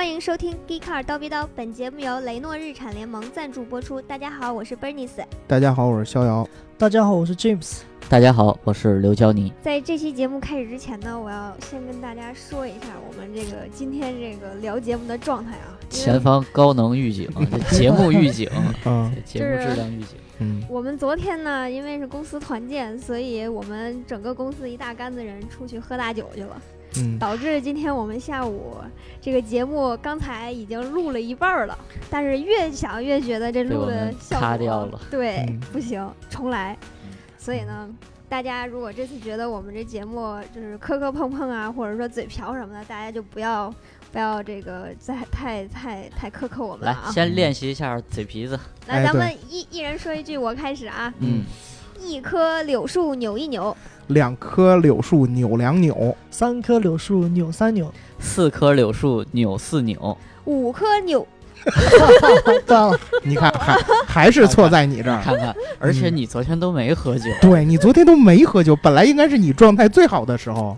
欢迎收听 Geek Car 叨逼叨，本节目由雷诺日产联盟赞助播出。大家好，我是 Bernice。大家好，我是逍遥。大家好，我是 James。大家好，我是刘娇妮。在这期节目开始之前呢，我要先跟大家说一下我们这个今天这个聊节目的状态啊。前方高能预警，节目预警，节目质量预警。我们昨天呢，因为是公司团建，所以我们整个公司一大杆子人出去喝大酒去了，导致今天我们下午这个节目刚才已经录了一半了，但是越想越觉得这录的效果对，不行，重来。所以呢，大家如果这次觉得我们这节目就是磕磕碰碰啊，或者说嘴瓢什么的，大家就不要这个再太苛刻我们了啊！来，先练习一下嘴皮子。来，咱们一人说一句，我开始啊。一棵柳树扭一扭，两棵柳树扭两扭，三棵柳树扭三扭，四棵柳树扭四扭，五棵扭。到了，你看还是错在你这儿，看看，而且你昨天都没喝酒。对，你昨天都没喝酒，本来应该是你状态最好的时候。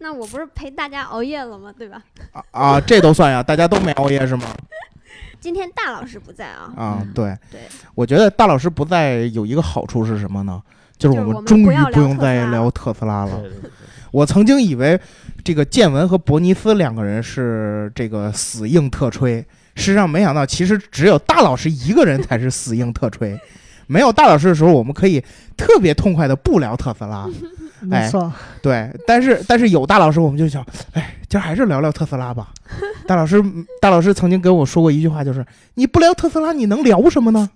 那我不是陪大家熬夜了吗？对吧？啊，这都算呀，大家都没熬夜是吗？今天大老师不在啊。对，我觉得大老师不在有一个好处是什么呢？就是我们终于不用再聊特斯拉了。对。我曾经以为这个建文和伯尼斯两个人是这个死硬特吹，事实上没想到，其实只有大老师一个人才是死硬特吹。没有大老师的时候，我们可以特别痛快的不聊特斯拉。没错，对，但是有大老师，我们就想，今儿还是聊聊特斯拉吧。大老师曾经给我说过一句话，就是你不聊特斯拉，你能聊什么呢？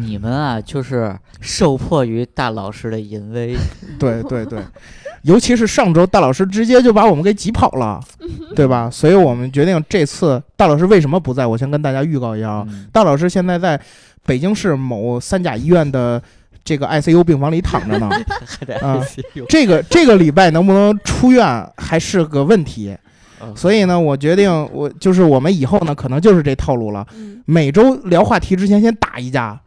你们啊，就是受迫于大老师的淫威。对，尤其是上周大老师直接就把我们给挤跑了，对吧？所以我们决定这次大老师为什么不在？我先跟大家预告一下，大老师现在在北京市某三甲医院的这个 ICU 病房里躺着呢。这个礼拜能不能出院还是个问题，所以呢，我决定我们以后呢，可能就是这套路了，每周聊话题之前先打一架，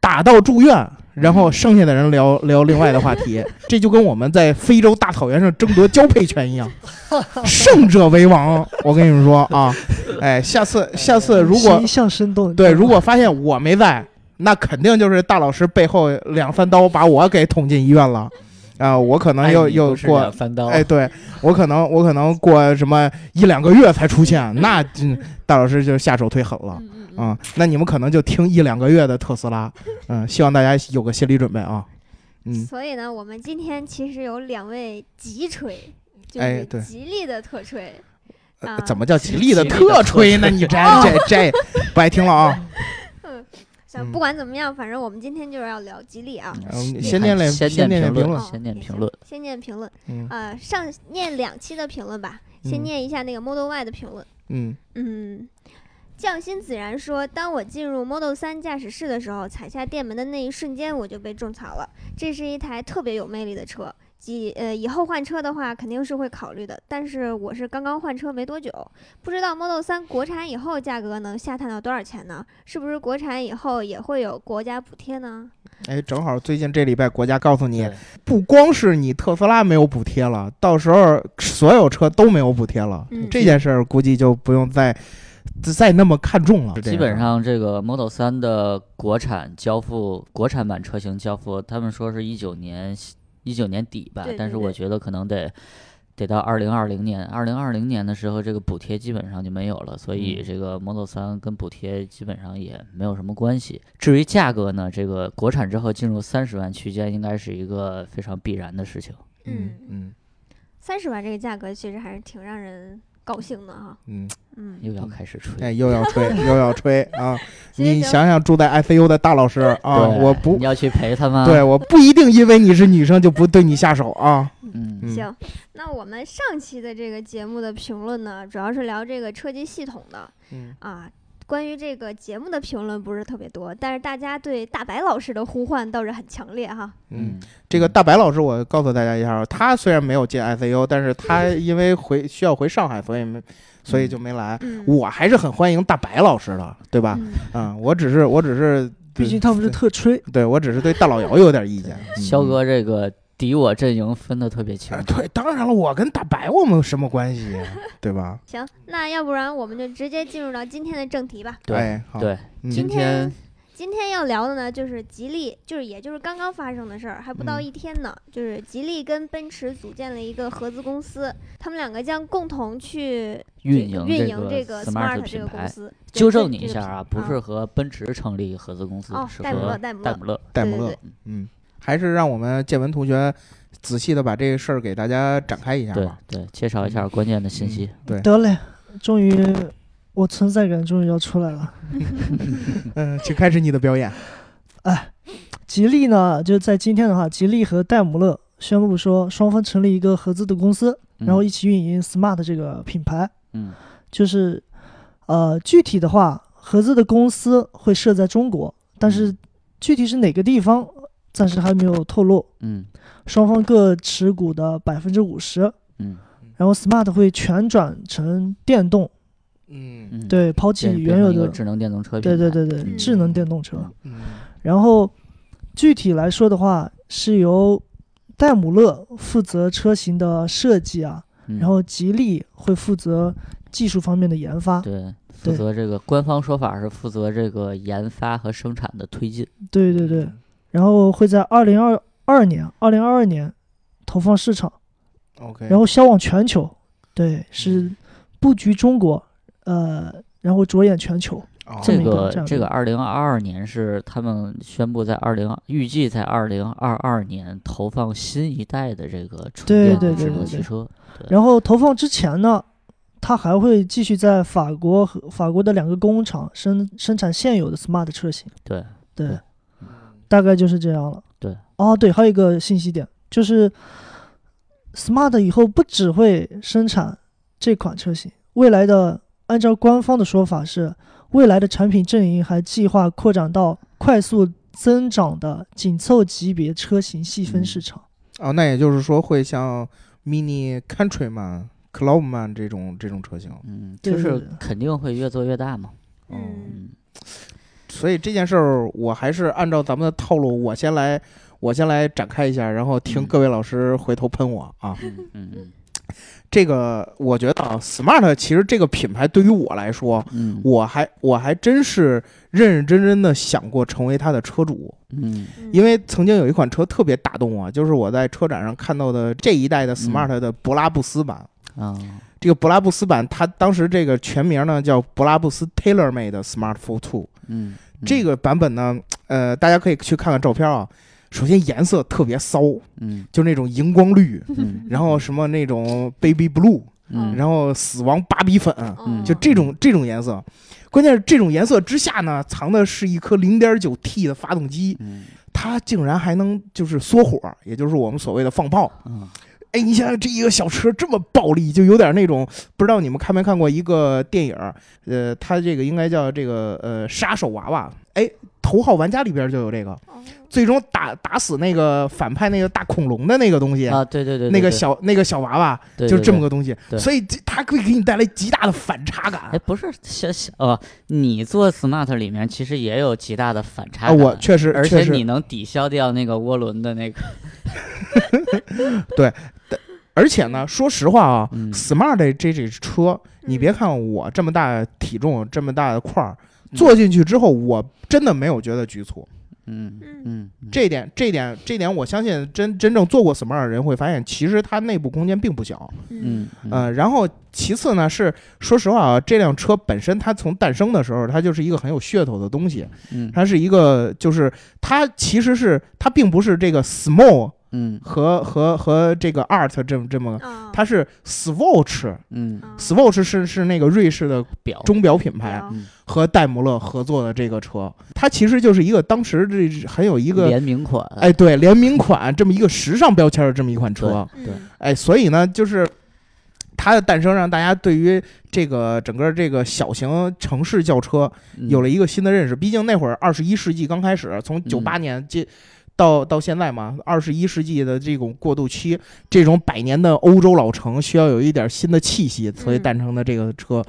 打到住院，然后剩下的人聊另外的话题。这就跟我们在非洲大草原上争夺交配权一样，胜者为王。我跟你们说啊，下次如果形象生动，对，如果发现我没在，那肯定就是大老师背后两三刀把我给捅进医院了啊、我可能又过两三刀，对，我可能过什么一两个月才出现，那大老师就下手忒狠了啊、那你们可能就听一两个月的特斯拉，希望大家有个心理准备啊。所以呢，我们今天其实有两位极吹，就是极力的特吹。怎么叫极力的特吹呢？你这不爱听了啊。不管怎么样，反正我们今天就是要聊吉利啊！先念评论。上念两期的评论吧，先念一下那个 Model Y 的评论。匠心子然说，当我进入 Model 3驾驶室的时候，踩下电门的那一瞬间，我就被种草了。这是一台特别有魅力的车。以后换车的话肯定是会考虑的，但是我是刚刚换车没多久，不知道 Model 3国产以后价格能下探到多少钱呢？是不是国产以后也会有国家补贴呢？正好最近这礼拜国家告诉你，不光是你特斯拉没有补贴了，到时候所有车都没有补贴了，这件事儿估计就不用再那么看重了。基本上这个 Model 3的国产版车型交付，他们说是19年底吧，但是我觉得可能得到2020年的时候，这个补贴基本上就没有了，所以这个 Model 3跟补贴基本上也没有什么关系。至于价格呢，这个国产之后进入30万区间，应该是一个非常必然的事情。30万这个价格其实还是挺让人高兴的哈。又要开始吹，又要吹啊！你想想住在 ICU 的大老师啊，你要去陪他吗？对，我不一定因为你是女生就不对你下手啊。行，那我们上期的这个节目的评论呢，主要是聊这个车机系统的。关于这个节目的评论不是特别多，但是大家对大白老师的呼唤倒是很强烈哈。这个大白老师，我告诉大家一下，他虽然没有进 ICU， 但是他因为需要回上海，所以就没来。我还是很欢迎大白老师的，对吧？我只是，毕竟他不是特吹，对，我只是对大老姚有点意见。肖哥这个。敌我阵营分得特别清、对，当然了，我跟大白我们什么关系对吧？行，那要不然我们就直接进入到今天的正题吧。对对、今天要聊的呢，就是吉利，就是也就是刚刚发生的事儿，还不到一天呢。就是吉利跟奔驰组建了一个合资公司，他们两个将共同去运营这个 Smart 这个公司。纠正你一下啊，不是和奔驰成立合资公司，是和戴姆勒。嗯，还是让我们建文同学仔细的把这个事儿给大家展开一下吧。对，介绍一下关键的信息。对，得嘞，终于。我存在感终于要出来了。请开始你的表演。哎，吉利呢，就在今天的话，吉利和戴姆勒宣布说，双方成立一个合资的公司，然后一起运营 Smart 这个品牌。嗯，就是具体的话，合资的公司会设在中国，但是具体是哪个地方，暂时还没有透露。嗯，双方各持股的50%。嗯，然后 Smart 会全转成电动。嗯，对，抛弃原有的智能电动车，对，智能电动车。嗯，然后具体来说的话，是由戴姆勒负责车型的设计啊，然后吉利会负责技术方面的研发。对，负责这个官方说法是负责这个研发和生产的推进。对，然后会在2022年投放市场。OK， 然后销往全球。对，是布局中国。然后着眼全球。这个2022年是他们宣布预计在2022年投放新一代的这个纯电智能汽车。然后投放之前呢，它还会继续在法国的两个工厂生产现有的 Smart 车型。对，大概就是这样了。对，哦对，还有一个信息点就是 Smart 以后不只会生产这款车型，未来的。按照官方的说法是，未来的产品阵营还计划扩展到快速增长的紧凑级别车型细分市场。那也就是说会像 Mini Countryman、Clubman 这种车型。嗯，就是肯定会越做越大嘛。嗯，所以这件事儿我还是按照咱们的套路，我先来展开一下，然后听各位老师回头喷我啊。嗯。这个我觉得 Smart 其实这个品牌对于我来说，我还真是认认真真的想过成为它的车主。嗯，因为曾经有一款车特别打动我，就是我在车展上看到的这一代的 Smart 的博拉布斯版。这个博拉布斯版，它当时这个全名呢叫博拉布斯 TaylorMade Smart for Two。这个版本呢，大家可以去看看照片啊。首先颜色特别骚，就那种荧光绿，然后什么那种 baby blue，然后死亡芭比粉，就这种颜色。关键是这种颜色之下呢，藏的是一颗 0.9T 的发动机，它竟然还能就是缩火，也就是我们所谓的放炮。哎，你想想这一个小车这么暴力，就有点那种，不知道你们看没看过一个电影，它这个应该叫这个杀手娃娃。哎，头号玩家里边就有这个，最终打死那个反派那个大恐龙的那个东西啊，对，那个小娃娃，就这么个东西，对，所以它会给你带来极大的反差感。哎，不是你做 Smart 里面其实也有极大的反差感，我确实，而且你能抵消掉那个涡轮的那个。对，而且呢，说实话啊，Smart 这车，你别看我这么大体重，这么大的块儿，坐进去之后，我真的没有觉得局促。这点我相信真正做过 Smart 的人会发现，其实它内部空间并不小。然后其次呢是，说实话啊，这辆车本身它从诞生的时候，它就是一个很有噱头的东西。它是一个，就是它其实是它并不是这个 small。和这个 art 这么，它是 Swatch，Swatch 是那个瑞士的钟表品牌，和戴姆勒合作的这个车，它其实就是一个当时这很有一个联名款，哎，对，联名款这么一个时尚标签的这么一款车，对，哎，所以呢，就是它的诞生让大家对于这个整个这个小型城市轿车有了一个新的认识，毕竟那会儿21世纪刚开始，从98年到现在嘛，21世纪的这种过渡期，这种百年的欧洲老城需要有一点新的气息，所以诞生的这个车。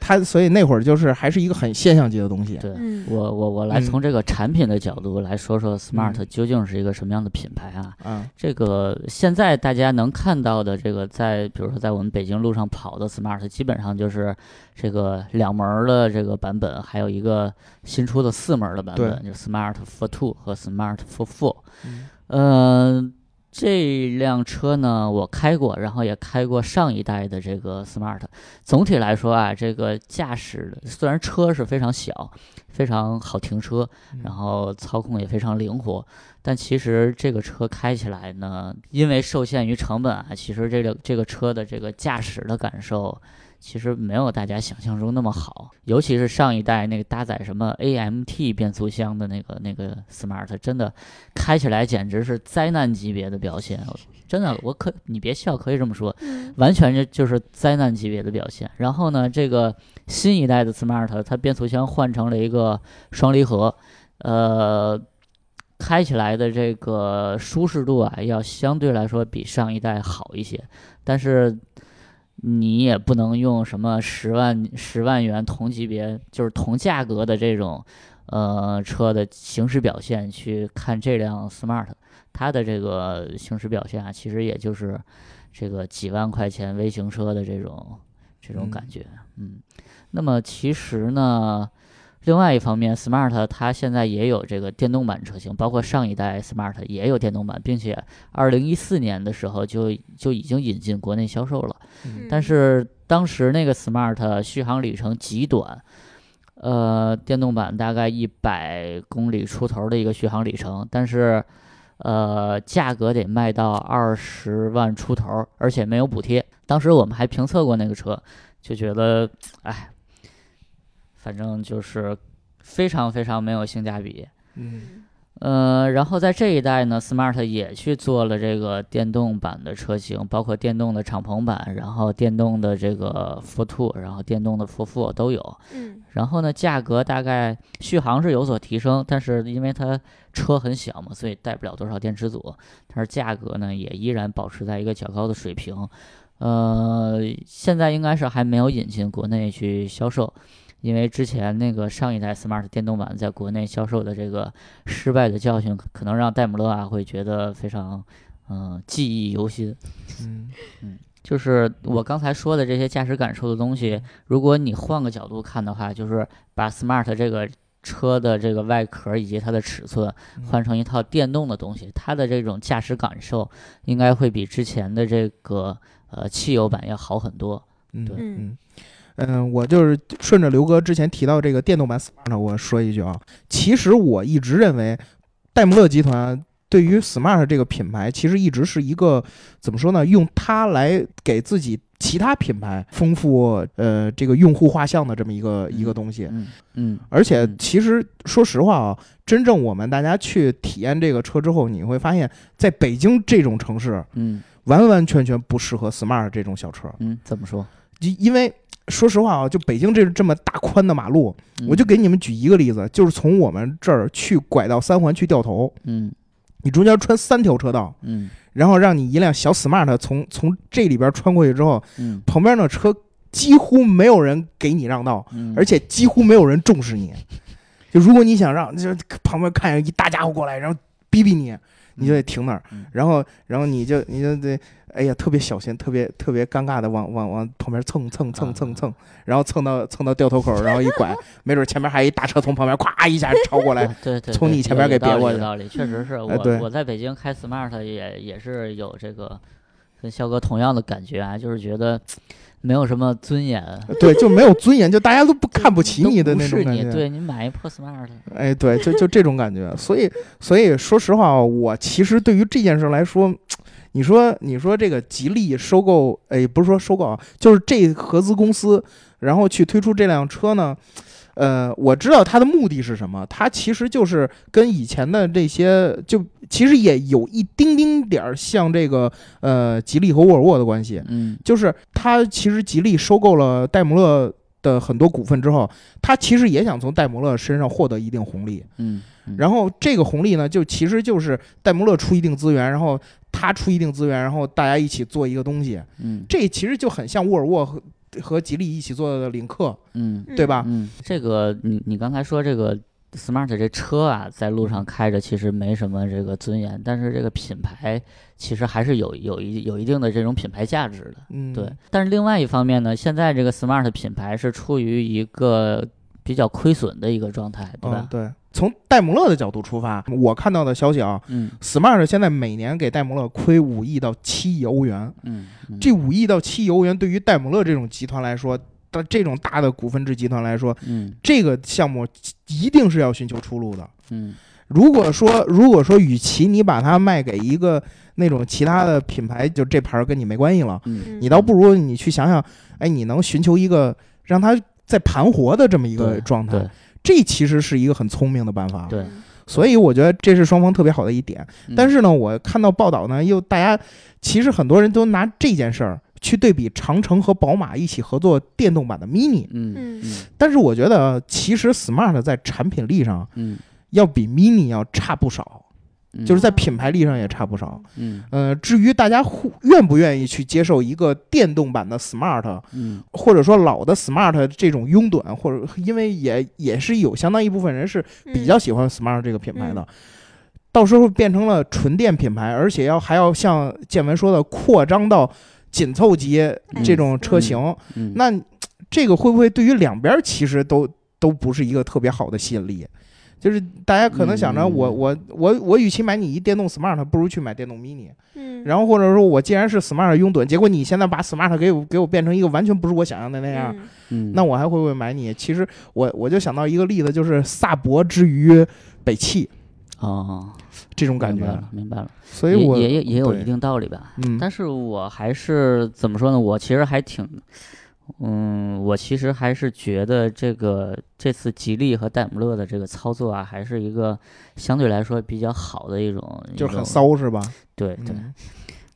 它所以那会儿就是还是一个很现象级的东西。对，我来从这个产品的角度来说说 Smart 究竟是一个什么样的品牌啊？嗯，这个现在大家能看到的这个在比如说在我们北京路上跑的 Smart， 基本上就是这个两门的这个版本，还有一个新出的四门的版本，就是 Smart for Two 和 Smart for Four。这辆车呢，我开过，然后也开过上一代的这个 Smart。总体来说啊，这个驾驶虽然车是非常小，非常好停车，然后操控也非常灵活，但其实这个车开起来呢，因为受限于成本啊，其实这个车的这个驾驶的感受，其实没有大家想象中那么好。尤其是上一代那个搭载什么 AMT 变速箱的那个 Smart， 真的开起来简直是灾难级别的表现，真的，你别笑，可以这么说，完全就是灾难级别的表现。然后呢，这个新一代的 Smart 它变速箱换成了一个双离合，开起来的这个舒适度啊，要相对来说比上一代好一些，但是你也不能用什么10万元同级别，就是同价格的这种车的行驶表现去看这辆 Smart， 它的这个行驶表现啊，其实也就是这个几万块钱微型车的这种感觉。那么其实呢，另外一方面 ，Smart 它现在也有这个电动版车型，包括上一代 Smart 也有电动版，并且2014年的时候就已经引进国内销售了。但是当时那个 Smart 续航里程极短，电动版大概100公里出头的一个续航里程，但是价格得卖到20万出头，而且没有补贴。当时我们还评测过那个车，就觉得反正就是非常非常没有性价比。然后在这一代呢 ，Smart 也去做了这个电动版的车型，包括电动的敞篷版，然后电动的这个 4Two， 然后电动的 4Four 都有。然后呢，价格大概续航是有所提升，但是因为它车很小嘛，所以带不了多少电池组，但是价格呢也依然保持在一个较高的水平。现在应该是还没有引进国内去销售。因为之前那个上一代 Smart 电动版在国内销售的这个失败的教训，可能让戴姆勒啊会觉得非常记忆犹新。就是我刚才说的这些驾驶感受的东西，如果你换个角度看的话，就是把 Smart 这个车的这个外壳以及它的尺寸换成一套电动的东西，它的这种驾驶感受应该会比之前的这个汽油版要好很多。对。我就是顺着刘哥之前提到这个电动版 Smart， 我说一句啊，其实我一直认为，戴姆勒集团对于 Smart 这个品牌，其实一直是一个怎么说呢？用它来给自己其他品牌丰富这个用户画像的这么一个东西。而且其实说实话啊，真正我们大家去体验这个车之后，你会发现在北京这种城市，完完全全不适合 Smart 这种小车。怎么说？因为说实话啊，就北京这么大宽的马路，我就给你们举一个例子，就是从我们这儿去拐到三环去掉头，你中间穿3条车道，然后让你一辆小 Smart 从这里边穿过去之后，旁边的车几乎没有人给你让道，而且几乎没有人重视你。就如果你想让，就旁边看一大家伙过来，然后逼你，你就得停那儿，然后你就得。哎呀，特别小心，特别尴尬的往旁边蹭，然后蹭到掉头口，然后一拐，没准前面还一大车从旁边咵一下超过来，对，从你前面给别过去。有道理，确实是我在北京开 Smart 也是有这个跟肖哥同样的感觉啊，就是觉得没有什么尊严，对，就没有尊严，就大家都看不起你的那种感觉，是你对你买一破 Smart， 哎，对，就这种感觉。所以说实话，我其实对于这件事来说。你说这个吉利收购，不是说收购啊，就是这合资公司，然后去推出这辆车呢，我知道它的目的是什么，它其实就是跟以前的这些，就其实也有一丁丁点儿像这个吉利和沃尔沃的关系，就是它其实吉利收购了戴姆勒的很多股份之后，它其实也想从戴姆勒身上获得一定红利，然后这个红利呢，就其实就是戴姆勒出一定资源，然后。他出一定资源，然后大家一起做一个东西，这其实就很像沃尔沃和吉利一起做的领克，嗯，对吧？嗯，这个你刚才说这个 Smart 这车啊，在路上开着其实没什么这个尊严，但是这个品牌其实还是有一定的这种品牌价值的，嗯，对。但是另外一方面呢，现在这个 Smart 品牌是处于一个比较亏损的一个状态，对吧？嗯，对。从戴姆勒的角度出发，我看到的消息啊，嗯 ，Smart 现在每年给戴姆勒亏5亿到7亿欧元，嗯，嗯，这5亿到7亿欧元对于戴姆勒这种集团来说，这种大的股份制集团来说，嗯，这个项目一定是要寻求出路的，嗯。如果说，与其你把它卖给一个那种其他的品牌，就这牌跟你没关系了，嗯，你倒不如你去想想，哎，你能寻求一个让它在盘活的这么一个状态。这其实是一个很聪明的办法，对，所以我觉得这是双方特别好的一点。但是呢，我看到报道呢，又大家其实很多人都拿这件事儿去对比长城和宝马一起合作电动版的 Mini， 嗯，但是我觉得其实 Smart 在产品力上，嗯，要比 Mini 要差不少，就是在品牌力上也差不少，嗯，至于大家愿不愿意去接受一个电动版的 Smart， 嗯，或者说老的 Smart 这种拥趸，或者因为也是有相当一部分人是比较喜欢 Smart 这个品牌的，到时候变成了纯电品牌，而且还要像建文说的扩张到紧凑级这种车型，那这个会不会对于两边其实都不是一个特别好的吸引力？就是大家可能想着我与其买你一电动 Smart， 不如去买电动 Mini。嗯，然后或者说我既然是 Smart 拥趸，结果你现在把 Smart 给我变成一个完全不是我想象的那样，嗯，那我还会不会买你？其实我就想到一个例子，就是萨博之于北汽，哦，这种感觉，明白了。所以我也有一定道理吧，嗯，但是我还是怎么说呢？我其实还挺。嗯，我其实还是觉得这次吉利和戴姆勒的这个操作啊，还是一个相对来说比较好的一种，就是很骚是吧？对对，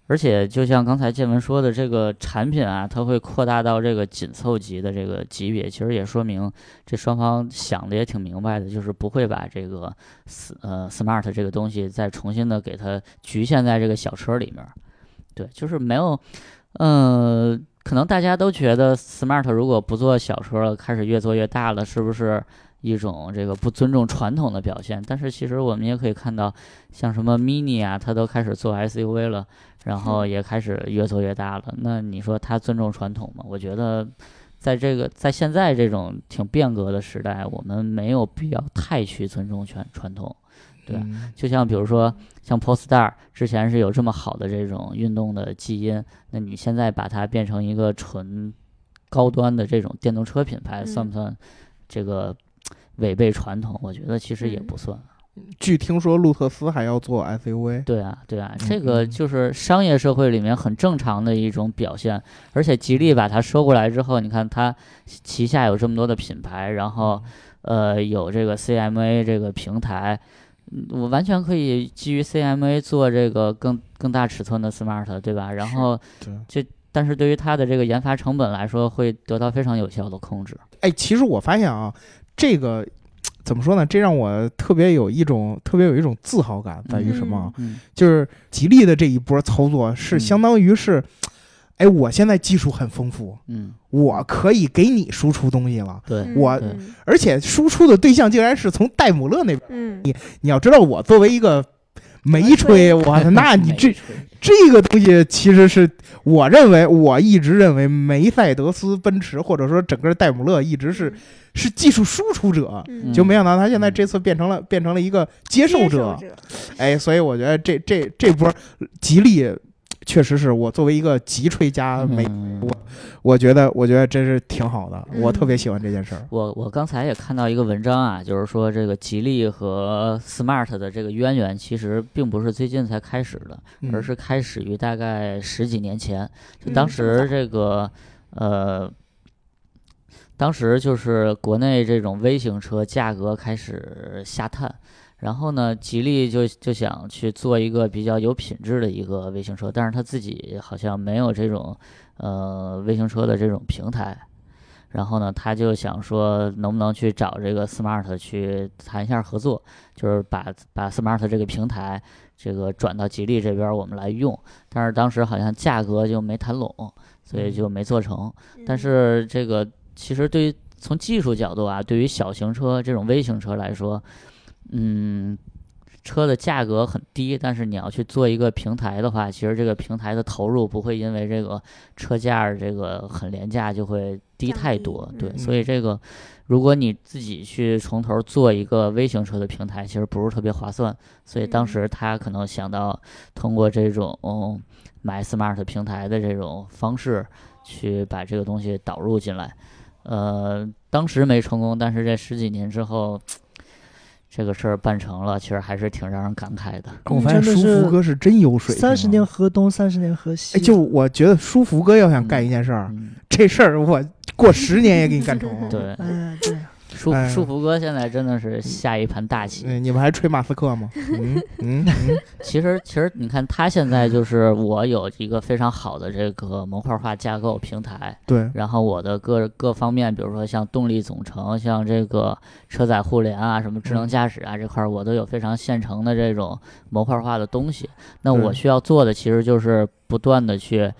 而且就像刚才建文说的，这个产品啊，它会扩大到这个紧凑级的这个级别，其实也说明这双方想的也挺明白的，就是不会把这个Smart 这个东西再重新的给它局限在这个小车里面。对，就是没有，可能大家都觉得 Smart 如果不做小车了，开始越做越大了，是不是一种这个不尊重传统的表现？但是其实我们也可以看到，像什么 Mini 啊，它都开始做 SUV 了，然后也开始越做越大了。那你说它尊重传统吗？我觉得，在现在这种挺变革的时代，我们没有必要太去尊重传统。对，就像比如说像 Polestar 之前是有这么好的这种运动的基因，那你现在把它变成一个纯高端的这种电动车品牌，算不算这个违背传统？我觉得其实也不算。据听说路特斯还要做 SUV。对啊，对啊，这个就是商业社会里面很正常的一种表现。而且吉利把它收过来之后，你看它旗下有这么多的品牌，然后有这个 CMA 这个平台。我完全可以基于 CMA 做这个更大尺寸的 Smart， 对吧？然后但是对于它的这个研发成本来说，会得到非常有效的控制。哎，其实我发现啊，这个怎么说呢？这让我特别有一种自豪感，在于什么？就是吉利的这一波操作是相当于是。哎，我现在技术很丰富，我可以给你输出东西了。对，我而且输出的对象竟然是从戴姆勒那边。你要知道，我作为一个没吹，那你这个东西其实是我一直认为梅赛德斯奔驰或者说整个戴姆勒一直是技术输出者，就没想到他现在这次变成了一个接受者。哎，所以我觉得这波吉利。确实是我作为一个极吹家没，我觉得真是挺好的，我特别喜欢这件事儿。我刚才也看到一个文章啊，就是说这个吉利和 Smart 的这个渊源其实并不是最近才开始的，而是开始于大概10几年前。就当时这个当时就是国内这种微型车价格开始下探。然后呢，吉利就想去做一个比较有品质的一个微型车，但是他自己好像没有这种微型车的这种平台。然后呢，他就想说能不能去找这个 Smart 去谈一下合作，就是把 Smart 这个平台这个转到吉利这边我们来用，但是当时好像价格就没谈拢，所以就没做成。但是这个其实对于从技术角度啊，对于小型车这种微型车来说，车的价格很低，但是你要去做一个平台的话，其实这个平台的投入不会因为这个车价这个很廉价就会低太多，对，所以这个如果你自己去从头做一个微型车的平台，其实不是特别划算，所以当时他可能想到通过这种买 Smart 平台的这种方式去把这个东西导入进来，当时没成功，但是这十几年之后这个事儿办成了，其实还是挺让人感慨的。我发现舒服哥是真有水平，30年河东，30年河西。就我觉得舒服哥要想干一件事儿，这事儿我过10年也给你干成。对，对，舒服哥现在真的是下一盘大棋。你们还吹马斯克吗？其实你看他现在就是我有一个非常好的这个模块化架构平台，对，然后我的各方面，比如说像动力总成，像这个车载互联啊，什么智能驾驶啊，这块我都有非常现成的这种模块化的东西。那我需要做的其实就是不断的去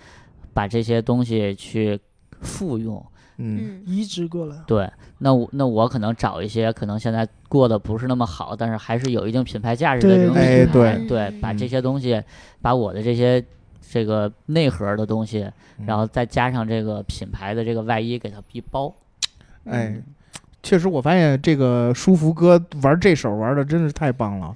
把这些东西去复用。移植过来。对，那我可能找一些可能现在过得不是那么好，但是还是有一定品牌价值的这种品牌，对，把这些东西，把我的这些这个内核的东西，然后再加上这个品牌的这个外衣，给它一包。确实，我发现这个舒服哥玩这手玩的真是太棒了。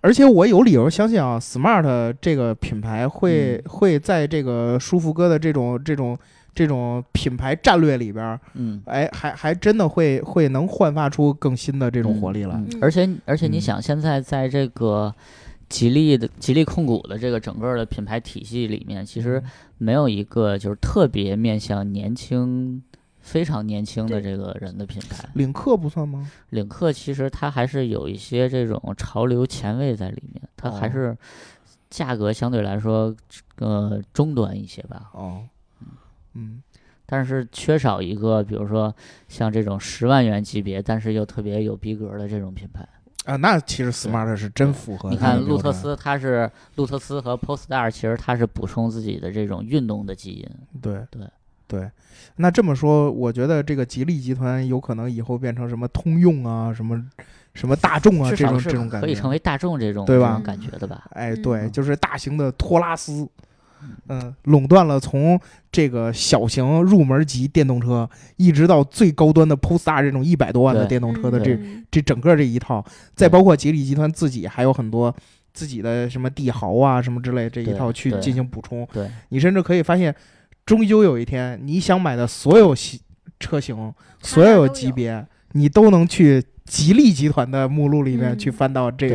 而且我有理由相信啊 ，Smart 这个品牌会在这个舒服哥的这种品牌战略里边，还真的会能焕发出更新的这种活力来。而且你想，现在在这个吉利控股的这个整个的品牌体系里面，其实没有一个就是特别面向年轻。非常年轻的这个人的品牌，领克不算吗？领克其实它还是有一些这种潮流前卫在里面，它还是价格相对来说中端一些吧。但是缺少一个，比如说像这种10万元级别，但是又特别有逼格的这种品牌。那其实 Smart 是真符合。你看路特斯和 Polestar， 其实它是补充自己的这种运动的基因。对，那这么说，我觉得这个吉利集团有可能以后变成什么通用啊，什么大众啊，这种感觉，可以成为大众这种对吧感觉的吧？对，就是大型的托拉斯，垄断了从这个小型入门级电动车，一直到最高端的 Polestar 这种100多万的电动车的这整个这一套，再包括吉利集团自己还有很多。自己的什么帝豪啊什么之类这一套去进行补充，对，你甚至可以发现。终究有一天，你想买的所有车型、所有级别，你都能去吉利集团的目录里面去翻到这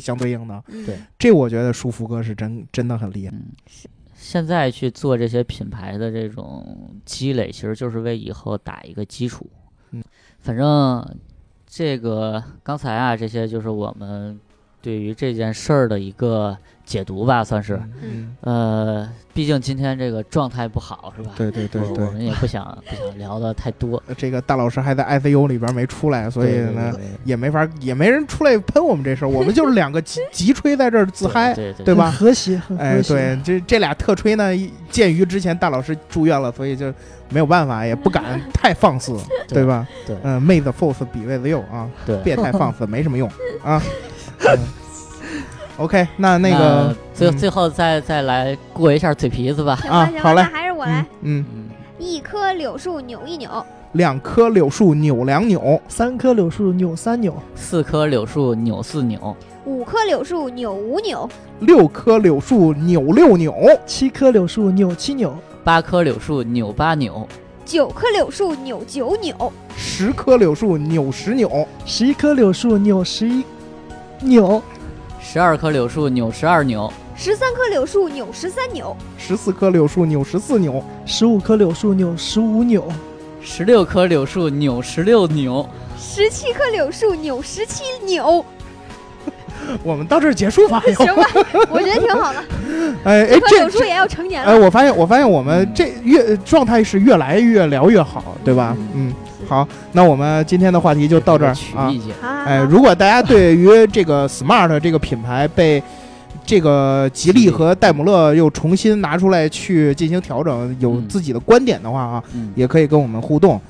相对应的。对，这我觉得舒服哥是真的很厉害。现在去做这些品牌的这种积累，其实就是为以后打一个基础。反正这个刚才啊，这些就是我们。对于这件事儿的一个解读吧，算是，毕竟今天这个状态不好，是吧？对，我们也不想聊的太多。这个大老师还在 ICU 里边没出来，所以呢也没法，也没人出来喷我们这事儿。我们就是两个急吹在这儿自嗨，对吧？和谐，对，这俩特吹呢，鉴于之前大老师住院了，所以就没有办法，也不敢太放肆，对吧？对，妹子 force 比妹子幼啊，对，别太放肆，没什么用啊。OK， 那最后再来过一下嘴皮子吧。好嘞，还是我来。一棵柳树扭一扭，两棵柳树扭两扭，三棵柳树扭三扭，四棵柳树扭四扭，五棵柳树扭五扭，六棵柳树扭六扭，七棵柳树扭七扭，八棵柳树扭八扭，九棵柳树扭九扭，十棵柳树扭十扭，十一棵柳树扭十一扭，12棵柳树扭12扭，13棵柳树扭13扭，14棵柳树扭14扭，15棵柳树扭15扭，16棵柳树扭16扭，17棵柳树扭17扭。我们到这儿结束吧。行吧，我觉得挺好的。这棵柳树也要成年了。我发现我们这状态是越来越聊越好，对吧？好，那我们今天的话题就到这儿啊。如果大家对于这个 Smart 这个品牌被这个吉利和戴姆勒又重新拿出来去进行调整，有自己的观点的话啊，也可以跟我们互动。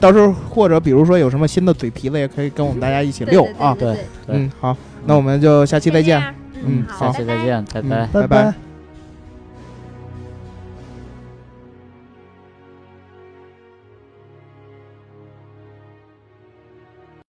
到时候或者比如说有什么新的嘴皮子，也可以跟我们大家一起溜啊。对，好，那我们就下期再见。好，下期再见，拜拜，拜拜。